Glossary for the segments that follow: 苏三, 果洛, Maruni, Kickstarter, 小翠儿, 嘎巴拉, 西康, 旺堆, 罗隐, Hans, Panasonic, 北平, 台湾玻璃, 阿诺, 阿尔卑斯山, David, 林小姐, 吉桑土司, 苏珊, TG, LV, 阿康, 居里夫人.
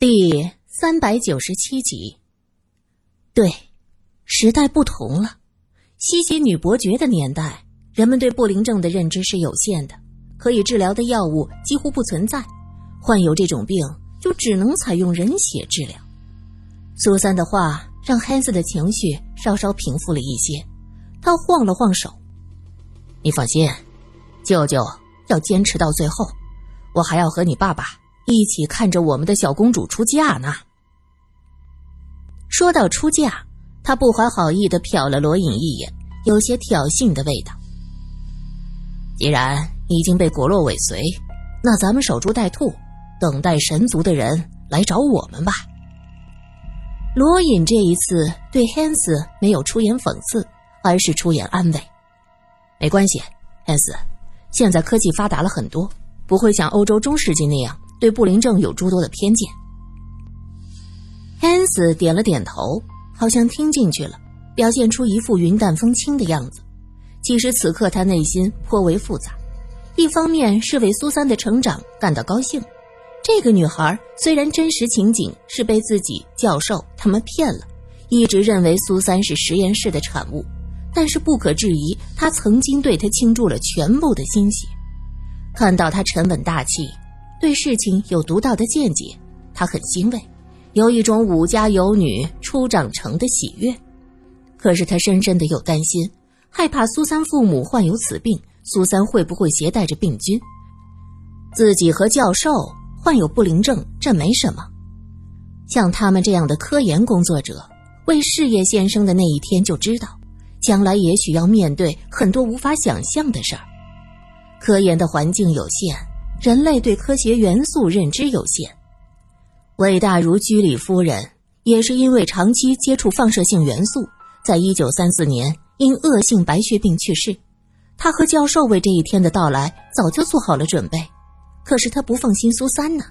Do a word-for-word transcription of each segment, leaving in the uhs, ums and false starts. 第三百九十七集。对，时代不同了。西西女伯爵的年代，人们对不灵症的认知是有限的，可以治疗的药物几乎不存在，患有这种病就只能采用人血治疗。苏珊的话让汉斯的情绪稍稍平复了一些，他晃了晃手。你放心，舅舅要坚持到最后，我还要和你爸爸一起看着我们的小公主出嫁呢。说到出嫁，他不怀好意地瞟了罗隐一眼，有些挑衅的味道。既然已经被国洛尾随，那咱们守株待兔，等待神族的人来找我们吧。罗隐这一次对 Hans 没有出言讽刺，而是出言安慰。没关系 Hans， 现在科技发达了很多，不会像欧洲中世纪那样对不灵症有诸多的偏见。 Hans 点了点头，好像听进去了，表现出一副云淡风轻的样子。其实此刻他内心颇为复杂，一方面是为苏珊的成长感到高兴，这个女孩虽然真实情景是被自己教授他们骗了，一直认为苏珊是实验室的产物，但是不可置疑她曾经对她倾注了全部的心血。看到她沉稳大气，对事情有独到的见解，他很欣慰，有一种武家有女初长成的喜悦。可是他深深的有担心，害怕苏珊父母患有此病，苏珊会不会携带着病菌？自己和教授患有不灵症，这没什么。像他们这样的科研工作者，为事业献身的那一天就知道，将来也许要面对很多无法想象的事儿。科研的环境有限，人类对科学元素认知有限，伟大如居里夫人也是因为长期接触放射性元素，在一九三四年因恶性白血病去世。她和教授为这一天的到来早就做好了准备，可是她不放心苏珊呢。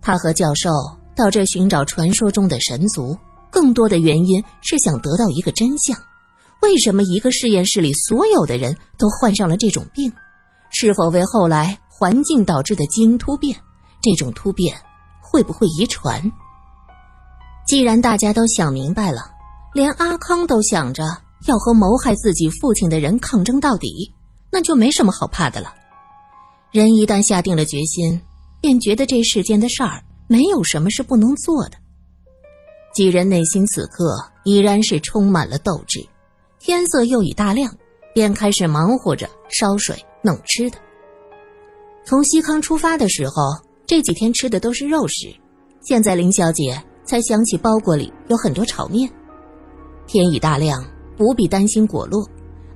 她和教授到这寻找传说中的神族，更多的原因是想得到一个真相，为什么一个实验室里所有的人都患上了这种病？是否为后来环境导致的基因突变，这种突变会不会遗传？既然大家都想明白了，连阿康都想着要和谋害自己父亲的人抗争到底，那就没什么好怕的了。人一旦下定了决心，便觉得这世间的事儿没有什么是不能做的。几人内心此刻依然是充满了斗志，天色又已大亮，便开始忙活着烧水弄吃的。从西康出发的时候，这几天吃的都是肉食，现在林小姐才想起包裹里有很多炒面。天已大亮，不必担心果落。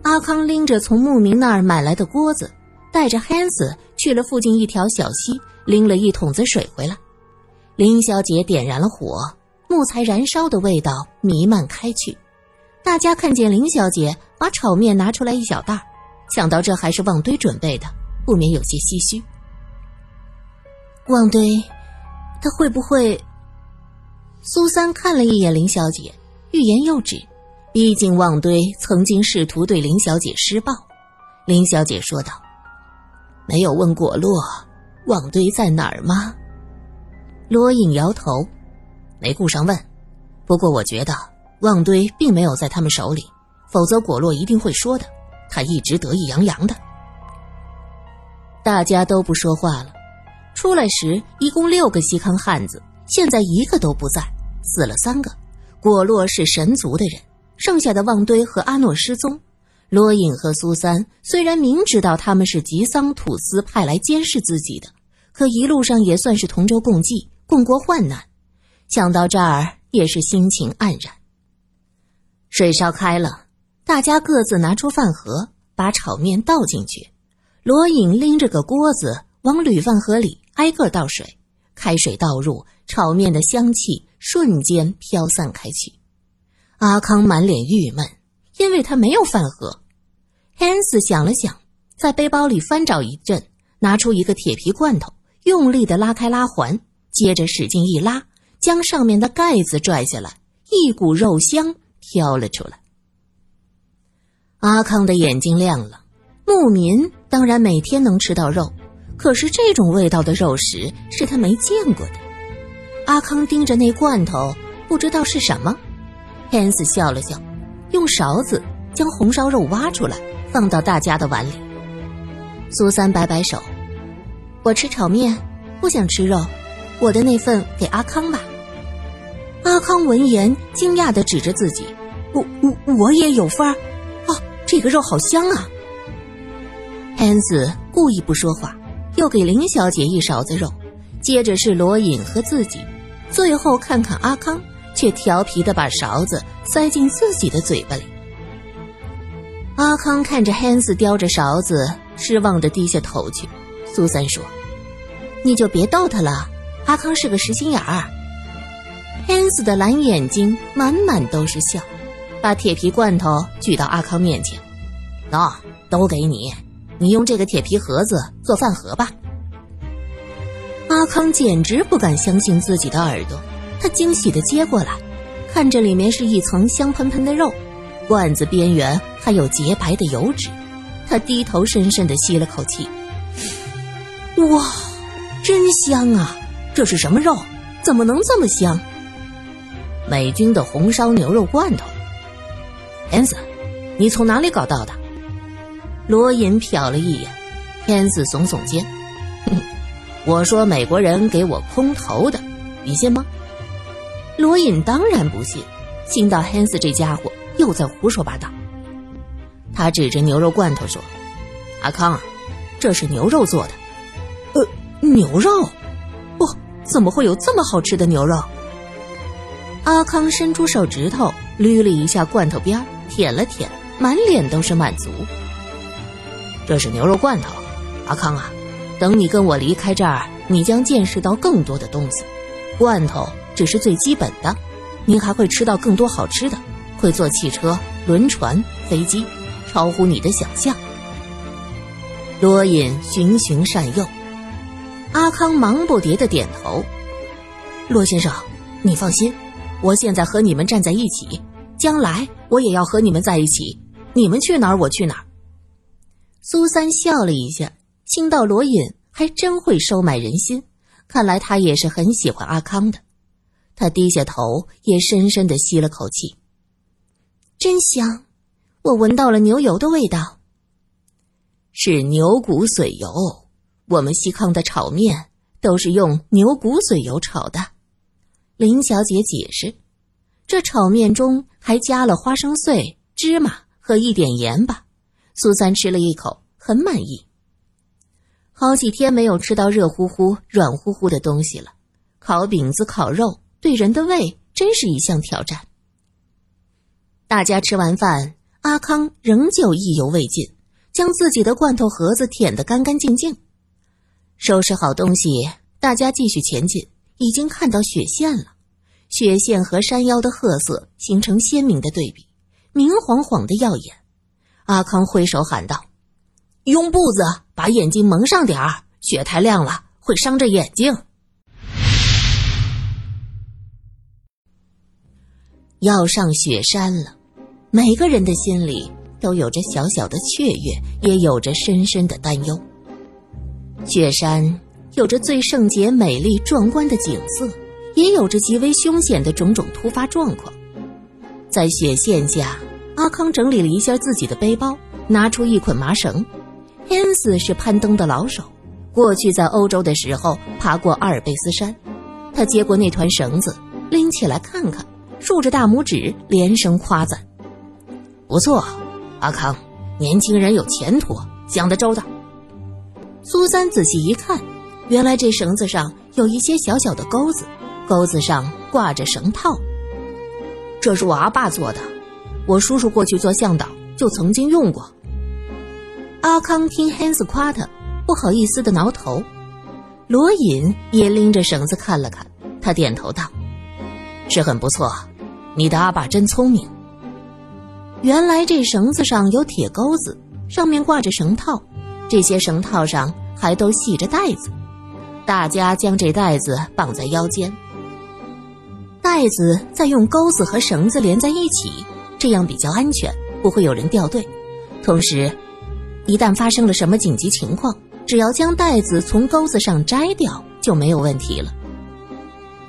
阿康拎着从牧民那儿买来的锅子，带着 Hans 去了附近一条小溪，拎了一桶子水回来。林小姐点燃了火，木材燃烧的味道弥漫开去。大家看见林小姐把炒面拿出来一小袋，想到这还是旺堆准备的，不免有些唏嘘。旺堆他会不会？苏珊看了一眼林小姐，欲言又止，毕竟旺堆曾经试图对林小姐施暴。林小姐说道，没有问果洛旺堆在哪儿吗？罗隐摇头，没顾上问，不过我觉得旺堆并没有在他们手里，否则果洛一定会说的，他一直得意洋洋的。大家都不说话了。出来时一共六个西康汉子，现在一个都不在，死了三个。果洛是神族的人，剩下的旺堆和阿诺失踪。罗隐和苏三虽然明知道他们是吉桑土司派来监视自己的，可一路上也算是同舟共济，共过患难。想到这儿也是心情黯然。水烧开了，大家各自拿出饭盒，把炒面倒进去。罗隐拎着个锅子往铝饭盒里挨个倒水，开水倒入，炒面的香气瞬间飘散开去。阿康满脸郁闷，因为他没有饭盒。Hans 想了想，在背包里翻找一阵，拿出一个铁皮罐头，用力地拉开拉环，接着使劲一拉，将上面的盖子拽下来，一股肉香飘了出来。阿康的眼睛亮了。牧民当然每天能吃到肉，可是这种味道的肉食是他没见过的。阿康盯着那罐头，不知道是什么。Hans 笑了笑，用勺子将红烧肉挖出来，放到大家的碗里。苏三摆摆手：“我吃炒面，不想吃肉，我的那份给阿康吧。”阿康闻言惊讶地指着自己：“我我我也有份儿！哦，这个肉好香啊！”Hans 故意不说话，又给林小姐一勺子肉，接着是罗隐和自己，最后看看阿康，却调皮地把勺子塞进自己的嘴巴里。阿康看着 Hans 叼着勺子，失望地低下头去。苏三说：“你就别逗他了，阿康是个实心眼儿。”Hans 的蓝眼睛满满都是笑，把铁皮罐头举到阿康面前：“喏，都给你。”你用这个铁皮盒子做饭盒吧。阿康简直不敢相信自己的耳朵，他惊喜地接过来，看着里面是一层香喷喷的肉，罐子边缘还有洁白的油脂。他低头深深地吸了口气：“哇，真香啊！这是什么肉？怎么能这么香？”“美军的红烧牛肉罐头。”“安森，你从哪里搞到的？”罗隐瞟了一眼，天子耸耸肩：“哼，我说美国人给我空投的，你信吗？”罗隐当然不信，心道汉斯这家伙又在胡说八道。他指着牛肉罐头说：“阿康啊，这是牛肉做的。”“呃，牛肉？不，怎么会有这么好吃的牛肉？”阿康伸出手指头捋了一下罐头边，舔了舔，满脸都是满足。“这是牛肉罐头，阿康啊，等你跟我离开这儿，你将见识到更多的东西。罐头只是最基本的，你还会吃到更多好吃的，会坐汽车、轮船、飞机，超乎你的想象。”罗隐循循善诱，阿康忙不迭地点头：“罗先生，你放心，我现在和你们站在一起，将来我也要和你们在一起，你们去哪儿，我去哪儿。”苏三笑了一下，心道罗隐还真会收买人心，看来他也是很喜欢阿康的。他低下头，也深深地吸了口气：“真香，我闻到了牛油的味道。”“是牛骨髓油，我们西康的炒面都是用牛骨髓油炒的。”林小姐解释：“这炒面中还加了花生碎、芝麻和一点盐吧。”苏三吃了一口，很满意。好几天没有吃到热乎乎、软乎乎的东西了。烤饼子、烤肉，对人的胃真是一项挑战。大家吃完饭，阿康仍旧意犹未尽，将自己的罐头盒子舔得干干净净。收拾好东西，大家继续前进，已经看到雪线了。雪线和山腰的褐色形成鲜明的对比，明晃晃的耀眼。阿康挥手喊道：“用布子把眼睛蒙上点儿，雪太亮了，会伤着眼睛。”要上雪山了，每个人的心里都有着小小的雀跃，也有着深深的担忧。雪山有着最圣洁、美丽、壮观的景色，也有着极为凶险的种种突发状况。在雪线下，阿康整理了一下自己的背包，拿出一捆麻绳。Hans 是攀登的老手，过去在欧洲的时候爬过阿尔卑斯山。他接过那团绳子，拎起来看看，竖着大拇指，连声夸赞：“不错，阿康，年轻人有前途，想得周到。”苏三仔细一看，原来这绳子上有一些小小的钩子，钩子上挂着绳套。“这是我阿爸做的。我叔叔过去做向导，就曾经用过。”阿康听 Hans 夸他，不好意思地挠头。罗隐也拎着绳子看了看，他点头道：“是很不错，你的阿爸真聪明。”原来这绳子上有铁钩子，上面挂着绳套，这些绳套上还都系着带子。大家将这带子绑在腰间，带子再用钩子和绳子连在一起，这样比较安全，不会有人掉队。同时，一旦发生了什么紧急情况，只要将带子从钩子上摘掉就没有问题了。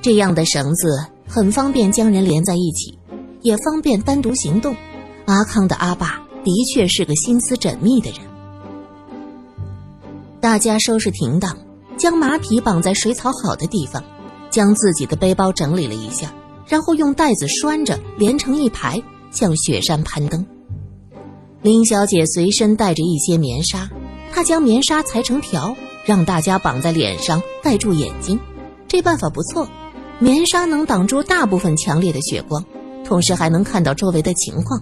这样的绳子很方便将人连在一起，也方便单独行动。阿康的阿爸的确是个心思缜密的人。大家收拾停当，将马匹绑在水草好的地方，将自己的背包整理了一下，然后用带子拴着连成一排，向雪山攀登。林小姐随身带着一些棉纱，她将棉纱裁成条，让大家绑在脸上盖住眼睛。这办法不错，棉纱能挡住大部分强烈的雪光，同时还能看到周围的情况。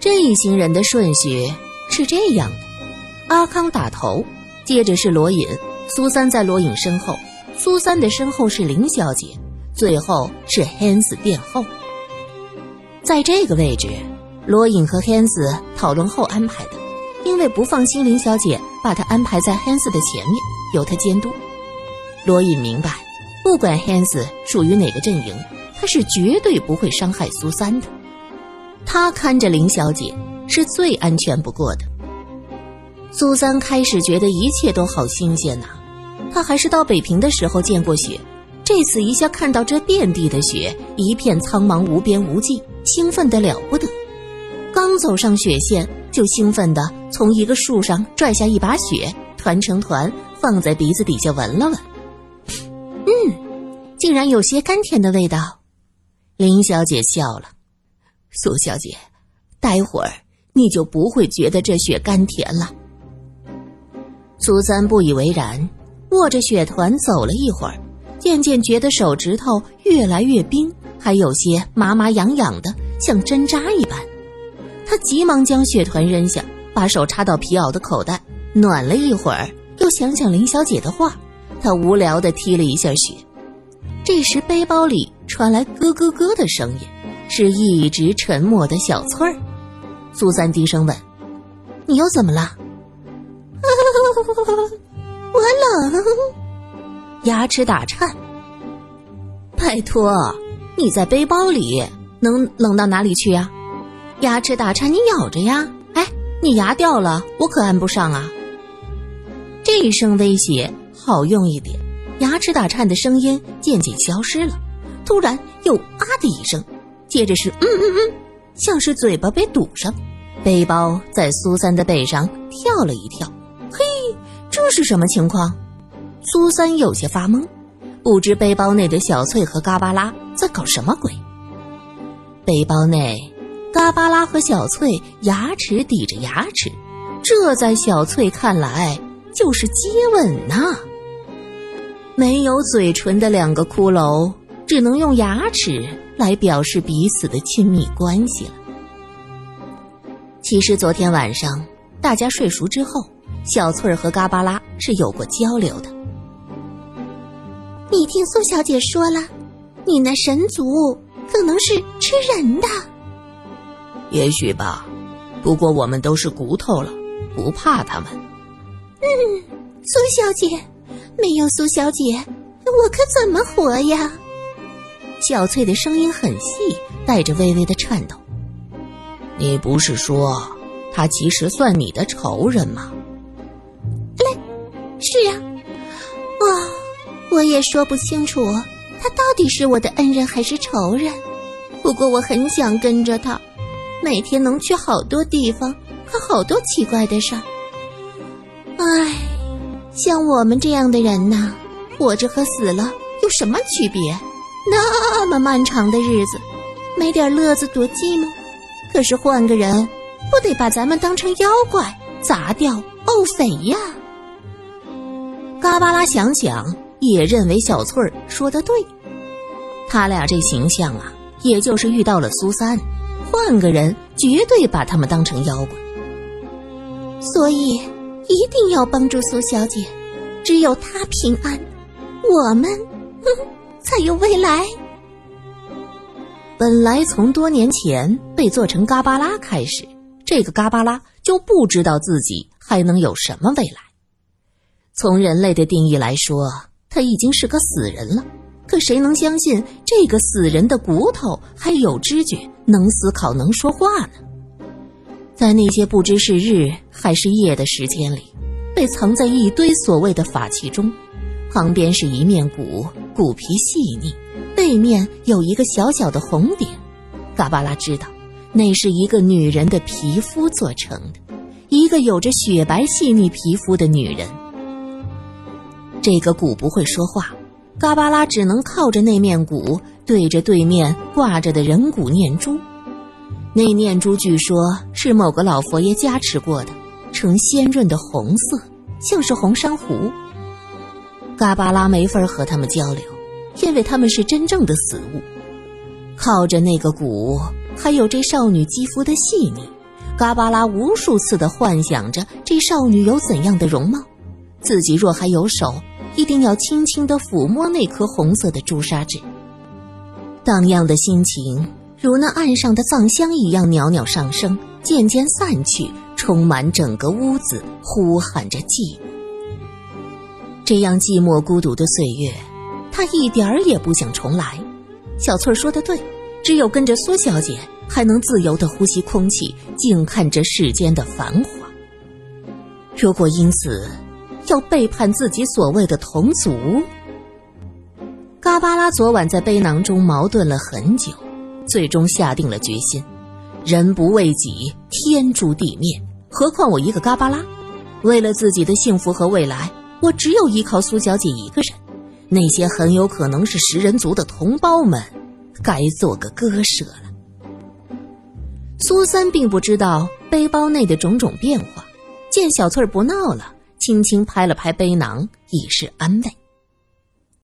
这一行人的顺序是这样的：阿康打头，接着是罗隐，苏三在罗隐身后，苏三的身后是林小姐，最后是 Hans 殿后。在这个位置，罗隐和 Hans 讨论后安排的，因为不放心林小姐，把她安排在 Hans 的前面，由她监督。罗隐明白，不管 Hans 属于哪个阵营，他是绝对不会伤害苏三的。他看着林小姐是最安全不过的。苏三开始觉得一切都好新鲜呐、啊，他还是到北平的时候见过雪，这次一下看到这遍地的雪，一片苍茫无边无际，兴奋得了不得。刚走上雪线，就兴奋地从一个树上拽下一把雪，团成团放在鼻子底下闻了闻，嗯，竟然有些甘甜的味道。林小姐笑了，苏小姐，待会儿你就不会觉得这雪甘甜了。苏三不以为然，握着雪团走了一会儿，渐渐觉得手指头越来越冰，还有些麻麻痒痒的，像针扎一般。他急忙将雪团扔下，把手插到皮袄的口袋，暖了一会儿，又想想林小姐的话，他无聊地踢了一下雪。这时背包里传来咯咯咯的声音，是一直沉默的小翠儿。苏三低声问，你又怎么了？我冷，牙齿打颤。拜托，你在背包里能冷到哪里去啊？牙齿打颤你咬着呀，哎，你牙掉了我可按不上啊。这一声威胁好用一点，牙齿打颤的声音渐渐消失了，突然又啊的一声，接着是嗯嗯嗯，像是嘴巴被堵上。背包在苏三的背上跳了一跳，嘿，这是什么情况？苏三有些发懵，不知背包内的小翠和嘎巴拉在搞什么鬼。背包内，嘎巴拉和小翠牙齿抵着牙齿，这在小翠看来就是接吻呐、啊。没有嘴唇的两个骷髅，只能用牙齿来表示彼此的亲密关系了。其实昨天晚上大家睡熟之后，小翠儿和嘎巴拉是有过交流的。你听苏小姐说了，你那神族可能是吃人的。也许吧，不过我们都是骨头了，不怕他们。嗯，苏小姐，没有苏小姐我可怎么活呀？小翠的声音很细，带着微微的颤抖。你不是说他其实算你的仇人吗？来，是啊，啊、哦，我也说不清楚他到底是我的恩人还是仇人，不过我很想跟着他，每天能去好多地方看好多奇怪的事儿。唉，像我们这样的人呐，活着和死了有什么区别？那么漫长的日子，没点乐子多寂寞。可是换个人，不得把咱们当成妖怪砸掉沤肥呀？嘎巴拉想想也认为小翠儿说得对，他俩这形象啊，也就是遇到了苏三，换个人绝对把他们当成妖怪。所以一定要帮助苏小姐，只有她平安，我们呵呵才有未来。本来从多年前被做成嘎巴拉开始，这个嘎巴拉就不知道自己还能有什么未来。从人类的定义来说，他已经是个死人了，可谁能相信这个死人的骨头还有知觉，能思考，能说话呢？在那些不知是日还是夜的时间里，被藏在一堆所谓的法器中，旁边是一面鼓，骨皮细腻，背面有一个小小的红点。嘎巴拉知道，那是一个女人的皮肤做成的，一个有着雪白细腻皮肤的女人。这个骨不会说话，嘎巴拉只能靠着那面骨，对着对面挂着的人骨念珠。那念珠据说是某个老佛爷加持过的，呈鲜润的红色，像是红珊瑚。嘎巴拉没法和他们交流，因为他们是真正的死物。靠着那个骨，还有这少女肌肤的细腻，嘎巴拉无数次地幻想着这少女有怎样的容貌，自己若还有手，一定要轻轻地抚摸那颗红色的朱砂痣。荡漾的心情如那岸上的藏香一样袅袅上升，渐渐散去，充满整个屋子，呼喊着寂寞。这样寂寞孤独的岁月，他一点儿也不想重来。小翠儿说得对，只有跟着苏小姐，还能自由地呼吸空气，静看着世间的繁华。如果因此要背叛自己所谓的同族，嘎巴拉昨晚在背囊中矛盾了很久，最终下定了决心：人不为己，天诛地灭，何况我一个嘎巴拉？为了自己的幸福和未来，我只有依靠苏小姐一个人。那些很有可能是食人族的同胞们，该做个割舍了。苏三并不知道背包内的种种变化，见小翠儿不闹了，轻轻拍了拍背囊，以示安慰。